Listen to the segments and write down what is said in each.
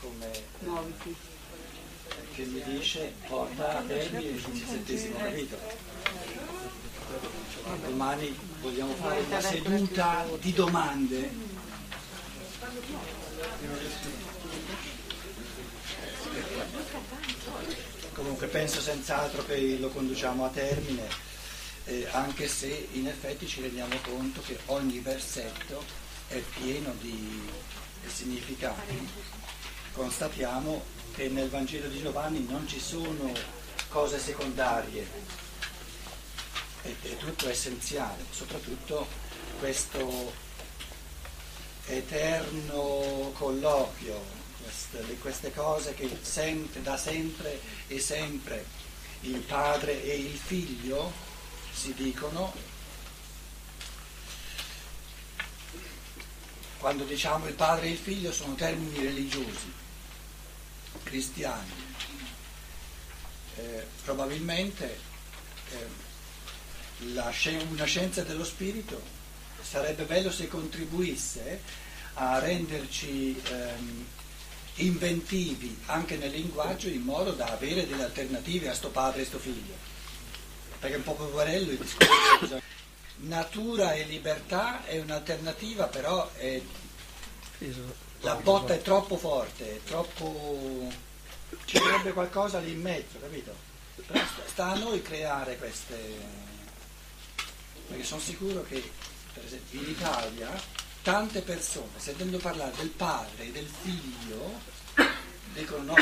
come che mi dice porta a Delmi il 17° capitolo. Domani vogliamo fare una seduta di domande. Comunque penso senz'altro che lo conduciamo a termine, anche se in effetti ci rendiamo conto che ogni versetto è pieno di significati. Constatiamo che nel Vangelo di Giovanni non ci sono cose secondarie. È tutto essenziale, soprattutto questo eterno colloquio, queste cose che sempre, da sempre e sempre il padre e il figlio si dicono. Quando diciamo il padre e il figlio sono termini religiosi, cristiani, probabilmente una scienza dello spirito sarebbe bello se contribuisse a renderci inventivi anche nel linguaggio, in modo da avere delle alternative a sto padre e sto figlio, perché è un po' poverello il discorso. Natura e libertà è un'alternativa, però la botta è troppo forte, ci sarebbe qualcosa lì in mezzo, capito? Però sta a noi creare queste, perché sono sicuro che, per esempio, in Italia tante persone, sentendo parlare del padre e del figlio, dicono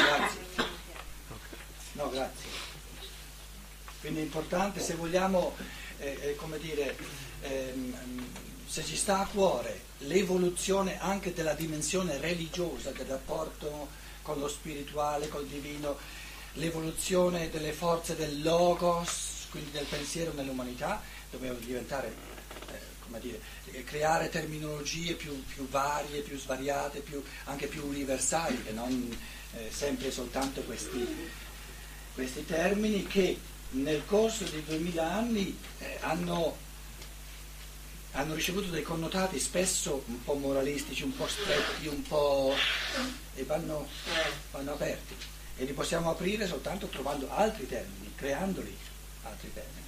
no grazie. Quindi è importante, se vogliamo, se ci sta a cuore l'evoluzione anche della dimensione religiosa, del rapporto con lo spirituale, col divino, l'evoluzione delle forze del logos, quindi del pensiero nell'umanità, dobbiamo diventare, creare terminologie più varie, più svariate, anche più universali, che non sempre e soltanto questi termini che nel corso dei 2000 anni hanno ricevuto dei connotati spesso un po' moralistici, un po' stretti, e vanno aperti, e li possiamo aprire soltanto trovando altri termini, creandoli altri termini.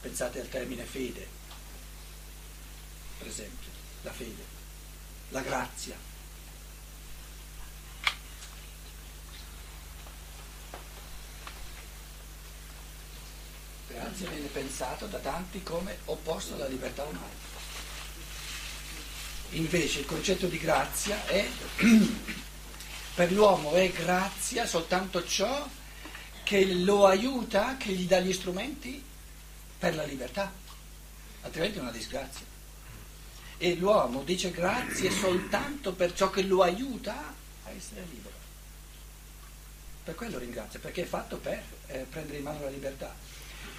Pensate al termine fede, per esempio, la fede, la grazia. Grazia viene pensato da tanti come opposto alla libertà umana. Invece il concetto di grazia è, per l'uomo è grazia soltanto ciò che lo aiuta, che gli dà gli strumenti per la libertà, altrimenti è una disgrazia. E l'uomo dice grazie soltanto per ciò che lo aiuta a essere libero. Per quello ringrazia, perché è fatto per prendere in mano la libertà.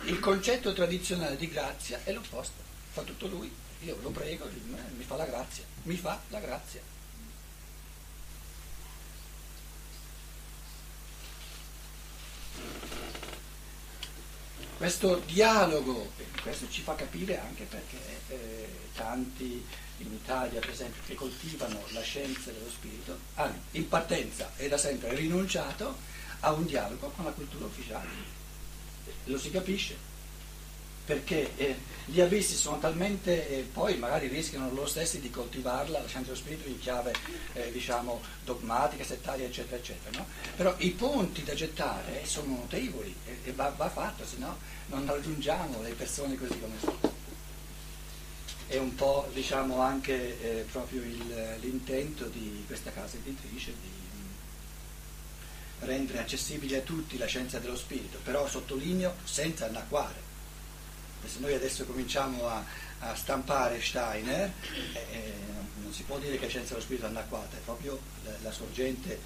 Il concetto tradizionale di grazia è l'opposto, fa tutto lui, io lo prego, mi fa la grazia. Questo dialogo, questo ci fa capire anche perché tanti in Italia, per esempio, che coltivano la scienza dello spirito, hanno in partenza e da sempre rinunciato a un dialogo con la cultura ufficiale. Lo si capisce, perché gli avessi sono talmente, poi magari rischiano loro stessi di coltivarla, la scienza dello spirito, in chiave dogmatica, settaria, eccetera eccetera, no? Però i ponti da gettare sono notevoli e va fatto, se no non raggiungiamo le persone così come sono. È un po' anche proprio l'intento di questa casa editrice di rendere accessibile a tutti la scienza dello spirito, però sottolineo senza annacquare. Se noi adesso cominciamo a stampare Steiner, non si può dire che la scienza dello spirito è annacquata, è proprio la sorgente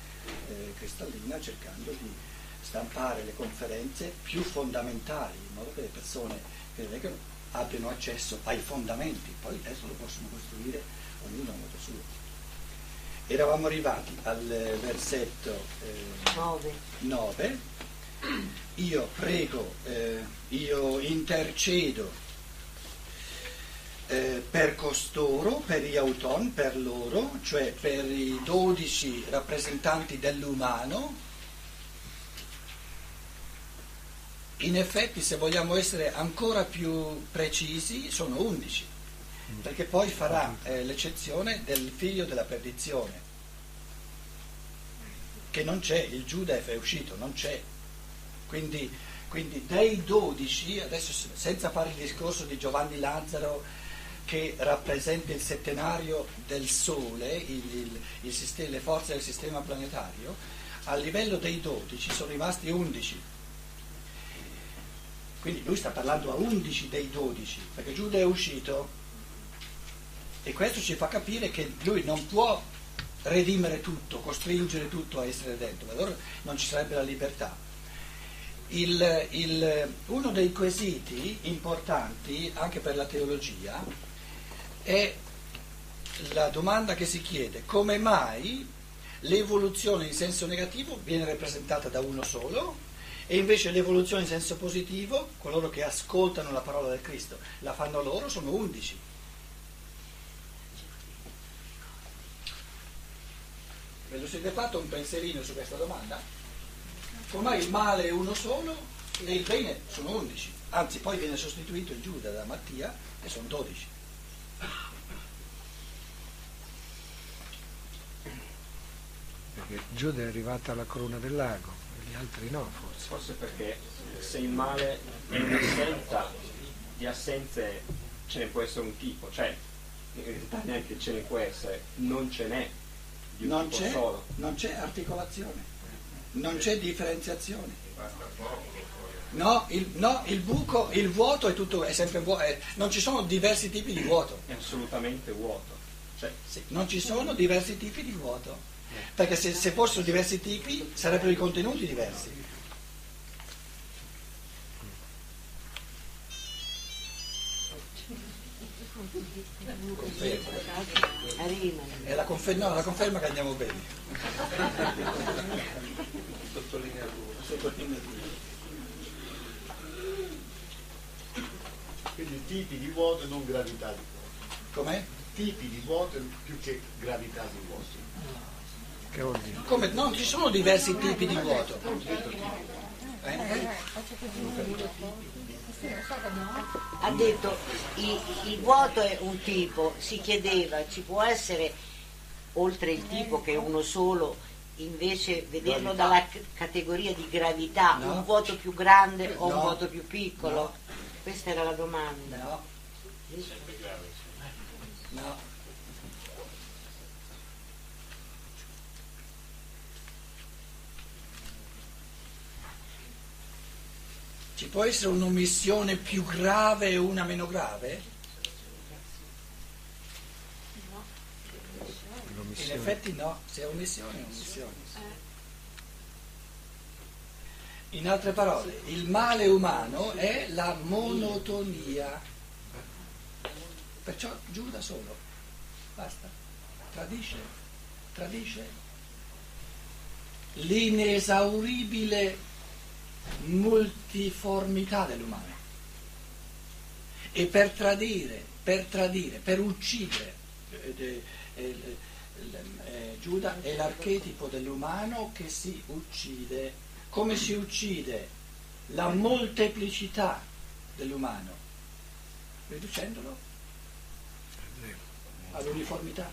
cristallina, cercando di stampare le conferenze più fondamentali, in modo che le persone che leggono abbiano accesso ai fondamenti, poi il testo lo possono costruire ognuno a modo suo. Eravamo arrivati al versetto 9. Io prego, io intercedo per costoro, per gli auton, per loro, cioè per i 12 rappresentanti dell'umano. In effetti, se vogliamo essere ancora più precisi, sono 11, perché poi farà l'eccezione del figlio della perdizione, che non c'è, il Giuda è uscito, non c'è. Quindi dei 12, adesso senza fare il discorso di Giovanni Lazzaro, che rappresenta il settenario del Sole, le forze del sistema planetario, a livello dei 12 sono rimasti 11. Quindi lui sta parlando a 11 dei 12, perché Giuda è uscito, e questo ci fa capire che lui non può redimere tutto, costringere tutto a essere dentro, allora non ci sarebbe la libertà. Uno dei quesiti importanti anche per la teologia è la domanda che si chiede: come mai l'evoluzione in senso negativo viene rappresentata da uno solo e invece l'evoluzione in senso positivo, coloro che ascoltano la parola del Cristo, la fanno loro, sono 11? Ve lo siete fatto un pensierino su questa domanda? Come il male è uno solo e il bene sono 11, anzi poi viene sostituito il Giuda da Mattia e sono 12. Perché Giuda è arrivato alla corona del lago, gli altri no, forse perché se il male è un'assenza, di assenze ce ne può essere un tipo, cioè in realtà neanche ce ne può essere, non ce n'è di un tipo solo, non c'è articolazione, non c'è differenziazione. No, il buco, il vuoto è tutto, è sempre vuoto, non ci sono diversi tipi di vuoto. È assolutamente vuoto. Cioè, sì, non ci sono diversi tipi di vuoto, perché se fossero diversi tipi sarebbero i contenuti diversi. È la conferma che andiamo bene. Quindi tipi di vuoto e non gravità di vuoto. Com'è? Tipi di vuoto più che gravità di vuoto. Che vuol dire? Come? Non ci sono diversi tipi di vuoto. Ha detto il vuoto è un tipo, si chiedeva ci può essere oltre il tipo che è uno solo, invece vederlo dalla categoria di gravità, no. Un vuoto più grande o no. Un vuoto più piccolo, no. Questa era la domanda, no. Sempre grave, no. Ci può essere un'omissione più grave e una meno grave? In effetti no, se è omissione è omissione. In altre parole, il male umano è la monotonia, perciò Giuda solo, basta, tradisce l'inesauribile multiformità dell'umano, e per tradire, per uccidere Giuda è l'archetipo dell'umano che si uccide. Come si uccide la molteplicità dell'umano? Riducendolo all'uniformità.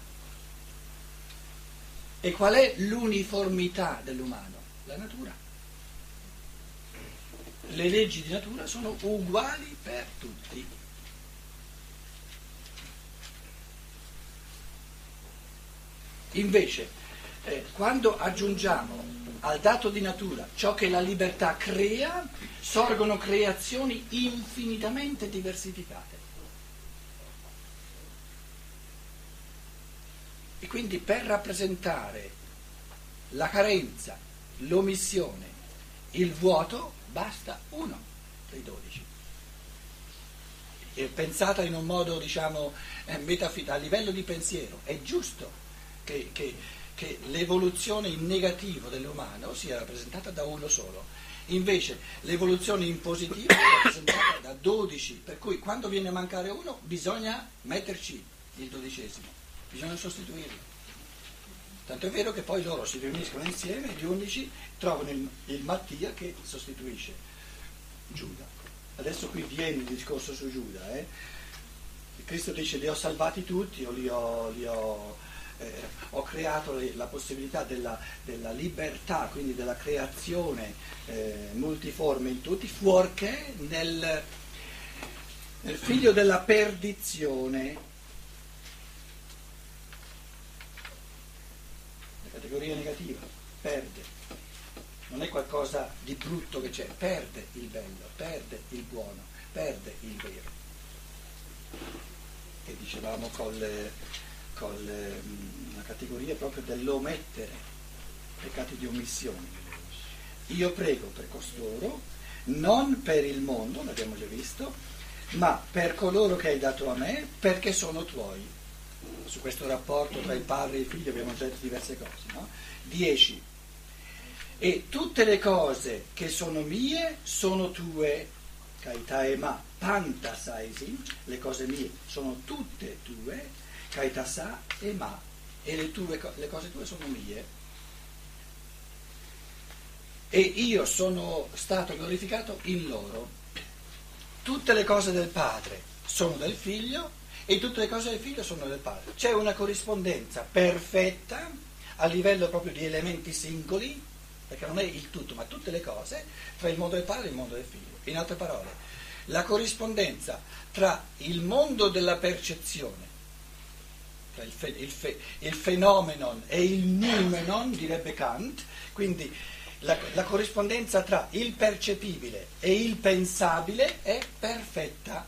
E qual è l'uniformità dell'umano? La natura. Le leggi di natura sono uguali per tutti. Invece, quando aggiungiamo al dato di natura ciò che la libertà crea, sorgono creazioni infinitamente diversificate. E quindi per rappresentare la carenza, l'omissione, il vuoto, basta uno dei 12. E pensata in un modo, diciamo, a livello di pensiero, è giusto che l'evoluzione in negativo dell'umano sia rappresentata da uno solo Invece l'evoluzione in positivo è rappresentata da 12, per cui quando viene a mancare uno bisogna metterci il 12°, bisogna sostituirlo. Tanto è vero che poi loro si riuniscono insieme, gli 11, trovano il Mattia che sostituisce Giuda. Adesso qui viene il discorso su Giuda. Cristo dice: li ho salvati tutti, o ho creato la possibilità della libertà, quindi della creazione multiforme in tutti, fuorché nel figlio della perdizione. Categoria negativa, perde, non è qualcosa di brutto che c'è, perde il bello, perde il buono, perde il vero, che dicevamo con la categoria proprio dell'omettere, peccati di omissione. Io prego per costoro, non per il mondo, l'abbiamo già visto, ma per coloro che hai dato a me, perché sono tuoi. Su questo rapporto tra il padre e il figlio abbiamo detto diverse cose, no? 10. E tutte le cose che sono mie sono tue, kaitaema pantasa esim, le cose mie sono tutte tue, kaitasa e ma, e le cose tue sono mie. E io sono stato glorificato in loro. Tutte le cose del padre sono del figlio, e tutte le cose del figlio sono del padre. C'è una corrispondenza perfetta a livello proprio di elementi singoli, perché non è il tutto ma tutte le cose, tra il mondo del padre e il mondo del figlio. In altre parole, la corrispondenza tra il mondo della percezione, tra il fenomenon e il noumenon, direbbe Kant, quindi la corrispondenza tra il percepibile e il pensabile è perfetta.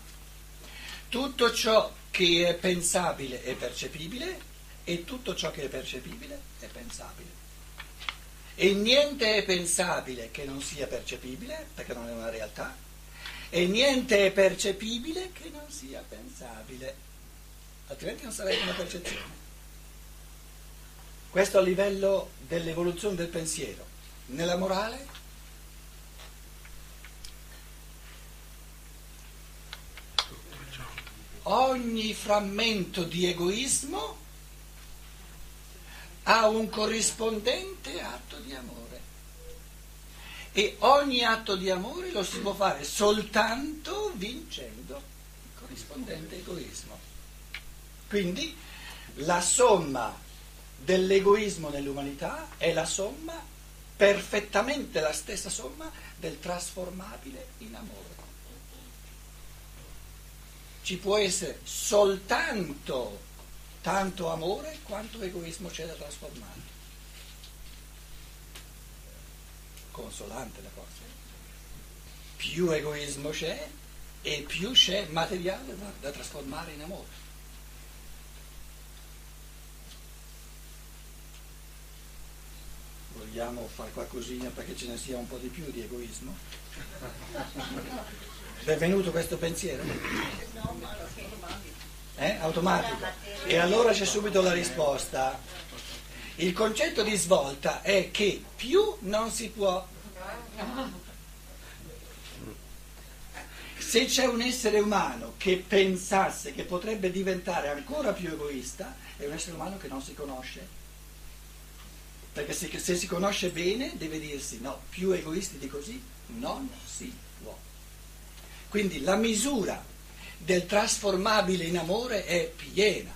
Tutto ciò che è pensabile è percepibile, e tutto ciò che è percepibile è pensabile. E niente è pensabile che non sia percepibile, perché non è una realtà, e niente è percepibile che non sia pensabile, altrimenti non sarebbe una percezione. Questo a livello dell'evoluzione del pensiero. Nella morale, ogni frammento di egoismo ha un corrispondente atto di amore, e ogni atto di amore lo si può fare soltanto vincendo il corrispondente egoismo. Quindi la somma dell'egoismo nell'umanità è la somma, perfettamente la stessa somma, del trasformabile in amore. Ci può essere soltanto tanto amore quanto egoismo c'è da trasformare. Consolante la cosa. Più egoismo c'è e più c'è materiale da trasformare in amore. Vogliamo fare qualcosina perché ce ne sia un po' di più di egoismo? Benvenuto questo pensiero? Automatico. E allora c'è subito la risposta. Il concetto di svolta è che più non si può. Se c'è un essere umano che pensasse che potrebbe diventare ancora più egoista, è un essere umano che non si conosce. Perché se si conosce bene deve dirsi: no, più egoisti di così non si può. Quindi la misura del trasformabile in amore è piena.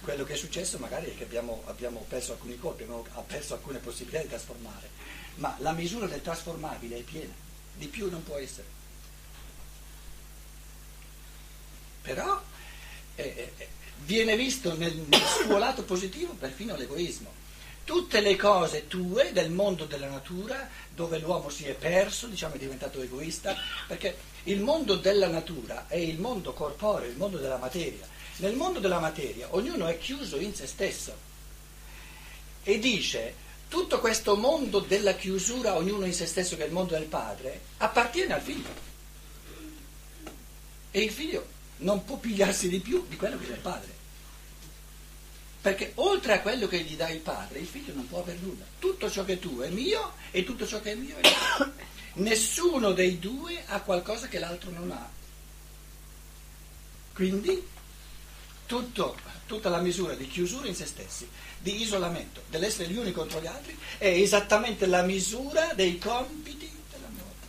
Quello che è successo magari è che abbiamo perso alcuni colpi, abbiamo perso alcune possibilità di trasformare, ma la misura del trasformabile è piena, di più non può essere. Però viene visto nel suo lato positivo perfino l'egoismo. Tutte le cose tue del mondo della natura, dove l'uomo si è perso, diciamo è diventato egoista, perché il mondo della natura è il mondo corporeo, il mondo della materia. Nel mondo della materia ognuno è chiuso in se stesso e dice: tutto questo mondo della chiusura, ognuno in se stesso, che è il mondo del padre, appartiene al figlio, e il figlio non può pigliarsi di più di quello che è il padre. Perché oltre a quello che gli dà il padre, il figlio non può aver nulla. Tutto ciò che tu è mio e tutto ciò che è mio è mio. Nessuno dei due ha qualcosa che l'altro non ha. Quindi tutta la misura di chiusura in se stessi, di isolamento, dell'essere gli uni contro gli altri, è esattamente la misura dei compiti della morte.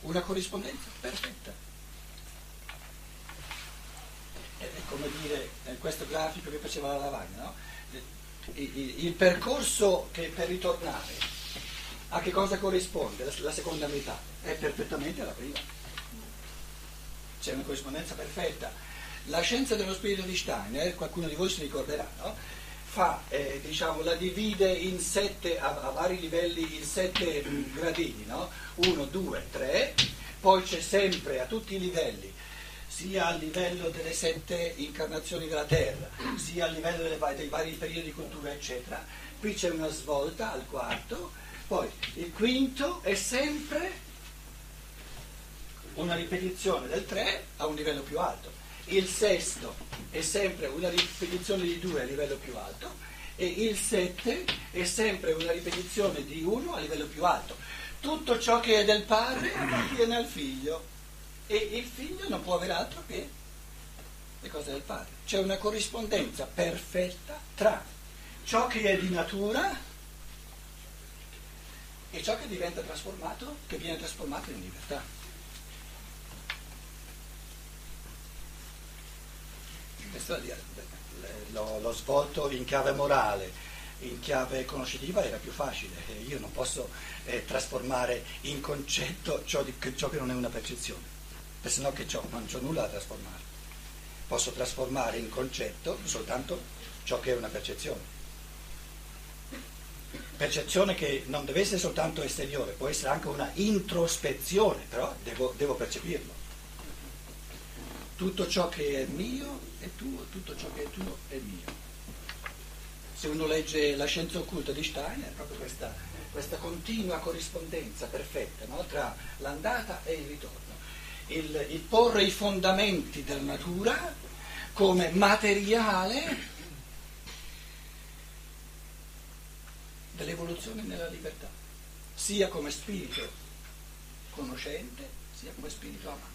Una corrispondenza perfetta. È come dire, questo grafico che faceva la lavagna, no? Il percorso che per ritornare, a che cosa corrisponde la seconda metà? È perfettamente la prima. C'è una corrispondenza perfetta. La scienza dello spirito di Steiner, qualcuno di voi si ricorderà, no? La divide in sette, a vari livelli, in sette gradini, no? 1, 2, 3, poi c'è sempre a tutti i livelli, sia al livello delle 7 incarnazioni della Terra, sia al livello dei vari periodi di cultura, eccetera. Qui c'è una svolta al 4, poi il 5 è sempre una ripetizione del 3 a un livello più alto. Il 6 è sempre una ripetizione di 2 a livello più alto e il 7 è sempre una ripetizione di 1 a livello più alto. Tutto ciò che è del padre appartiene al figlio e il figlio non può avere altro che le cose del padre. C'è una corrispondenza perfetta tra ciò che è di natura e ciò che diventa trasformato, che viene trasformato in libertà. Questo l'ho svolto in chiave morale, in chiave conoscitiva era più facile, io non posso trasformare in concetto ciò che non è una percezione, perché sennò che non c'ho nulla da trasformare, posso trasformare in concetto soltanto ciò che è una percezione. Percezione che non deve essere soltanto esteriore, può essere anche una introspezione, però devo percepirlo. Tutto ciò che è mio è tuo, tutto ciò che è tuo è mio. Se uno legge la scienza occulta di Steiner, è proprio questa continua corrispondenza perfetta, no? Tra l'andata e il ritorno. Il porre i fondamenti della natura come materiale dell'evoluzione nella libertà, sia come spirito conoscente, sia come spirito amante.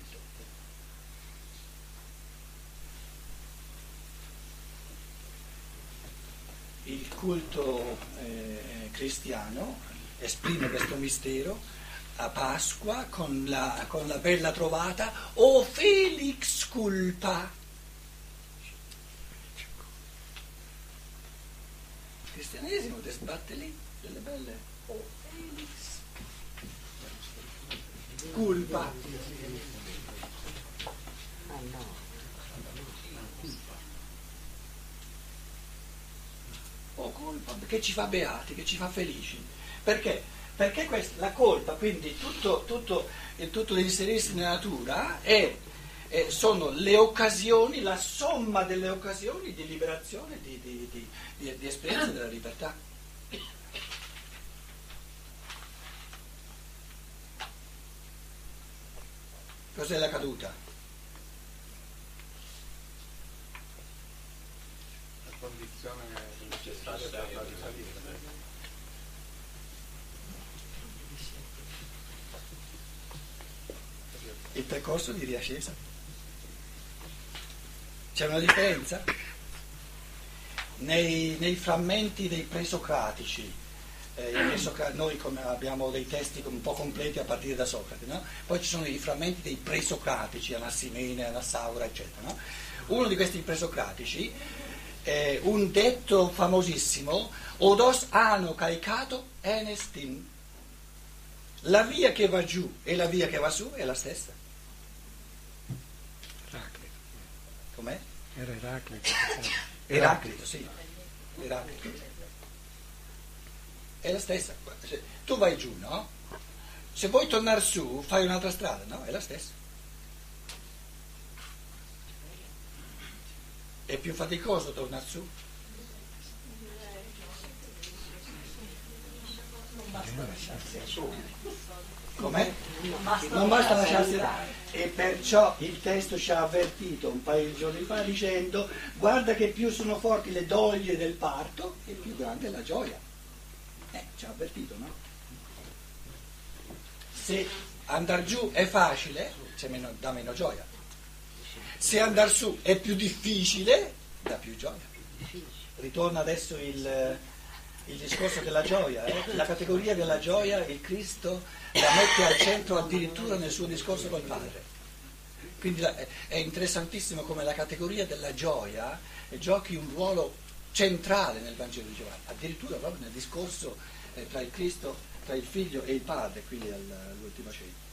Il culto cristiano esprime questo mistero a Pasqua con la bella trovata «O Felix culpa!». Il cristianesimo ti sbatte lì delle belle «O Felix culpa!». O colpa, che ci fa beati, che ci fa felici. Perché? Perché la colpa, quindi tutto l'inserirsi nella natura, sono le occasioni, la somma delle occasioni di liberazione, di esperienza della libertà. Cos'è la caduta? La condizione il percorso di riascesa. C'è una differenza? Nei frammenti dei presocratici, noi abbiamo dei testi un po' completi a partire da Socrate, no? Poi ci sono i frammenti dei presocratici, Anassimene, Anassagora, eccetera, no? Uno di questi presocratici è un detto famosissimo, Odos ano kato hen. La via che va giù e la via che va su è la stessa. Eraclito. Com'è? Era Eraclito. Eraclito, sì. Eraclito. È la stessa. Tu vai giù, no? Se vuoi tornare su, fai un'altra strada, no? È la stessa. È più faticoso tornare su? basta lasciarsi assumere. Com'è? Non basta lasciarsi dare. E perciò il testo ci ha avvertito un paio di giorni fa dicendo: guarda che più sono forti le doglie del parto e più grande è la gioia. Ci ha avvertito, no? Se andar giù è facile, dà meno gioia. Se andar su è più difficile, dà più gioia. Ritorna adesso il discorso della gioia, la categoria della gioia il Cristo la mette al centro addirittura nel suo discorso col Padre. Quindi è interessantissimo come la categoria della gioia giochi un ruolo centrale nel Vangelo di Giovanni, addirittura proprio nel discorso tra il Cristo, tra il Figlio e il Padre, quindi all'ultima cena.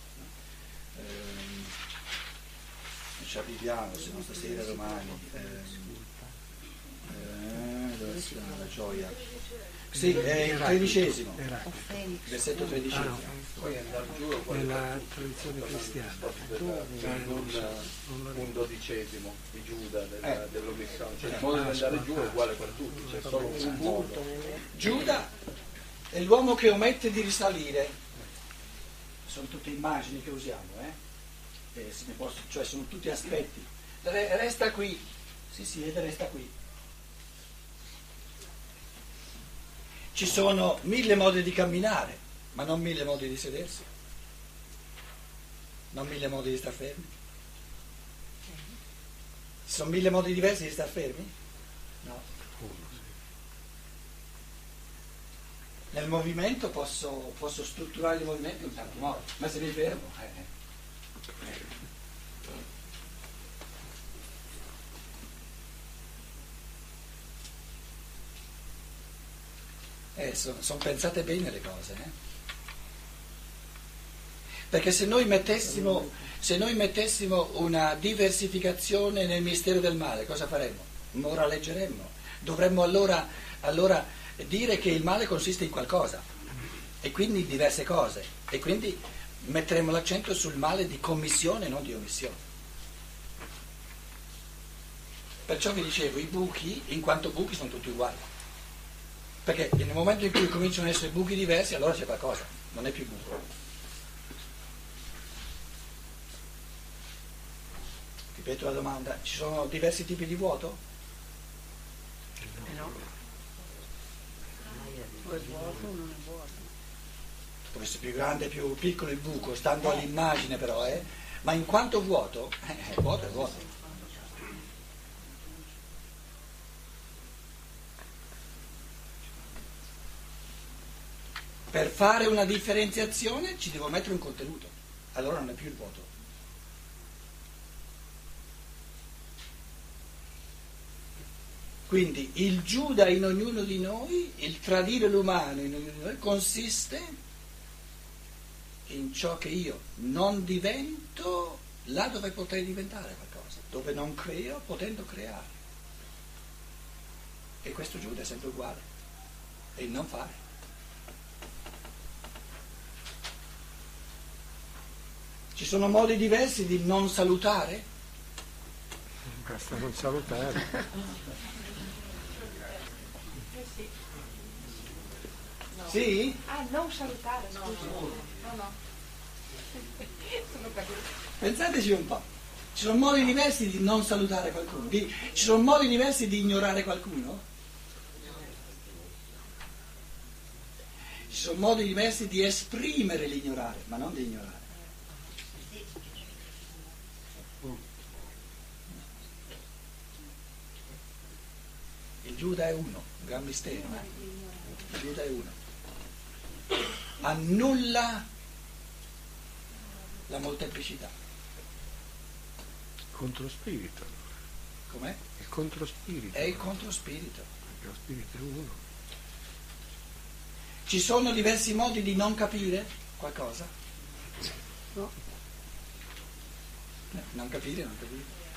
Ci arriviamo, se non stasera domani. Dove si chiama la gioia? Sì, è il tredicesimo, versetto tredicesimo. Poi andare giù nella tradizione cristiana, un dodicesimo di Giuda dell'omissione, cioè il modo di andare giù è uguale per tutti, c'è solo un punto. Giuda è l'uomo che omette di risalire. Sono tutte immagini che usiamo, cioè sono tutti aspetti. Resta qui, si siede, resta qui. Ci sono 1000 modi di camminare, ma non 1000 modi di sedersi, non 1000 modi di star fermi. Ci sono 1000 modi diversi di star fermi? No. Nel movimento posso strutturare il movimento in tanti modi, ma se mi fermo... Sono pensate bene le cose, perché se noi mettessimo una diversificazione nel mistero del male, cosa faremmo? Moraleggeremmo. Dovremmo allora dire che il male consiste in qualcosa e quindi in diverse cose, e quindi metteremo l'accento sul male di commissione e non di omissione. Perciò vi dicevo, i buchi in quanto buchi sono tutti uguali. Perché nel momento in cui cominciano ad essere buchi diversi, allora c'è qualcosa, non è più buco. Ripeto la domanda, ci sono diversi tipi di vuoto? No. O è vuoto o non è vuoto? Può essere più grande, più piccolo il buco, stando all'immagine però, ma in quanto vuoto, vuoto è vuoto. Per fare una differenziazione ci devo mettere un contenuto, allora non è più il vuoto. Quindi il Giuda in ognuno di noi, il tradire l'umano in ognuno di noi, consiste in ciò che io non divento là dove potrei diventare qualcosa, dove non creo potendo creare. E questo Giuda è sempre uguale, è il non fare. Ci sono modi diversi di non salutare? Basta non salutare. No. Sì? Ah, non salutare, no. No. Sono capito. Pensateci un po'. Ci sono modi diversi di non salutare qualcuno? Ci sono modi diversi di ignorare qualcuno? Ci sono modi diversi di esprimere l'ignorare, ma non di ignorare. Il Giuda è uno, un gran mistero, il Giuda è uno. Annulla la molteplicità. Controspirito. Com'è? Il controspirito. È il controspirito. Perché lo spirito è uno. Ci sono diversi modi di non capire qualcosa? No. Non capire.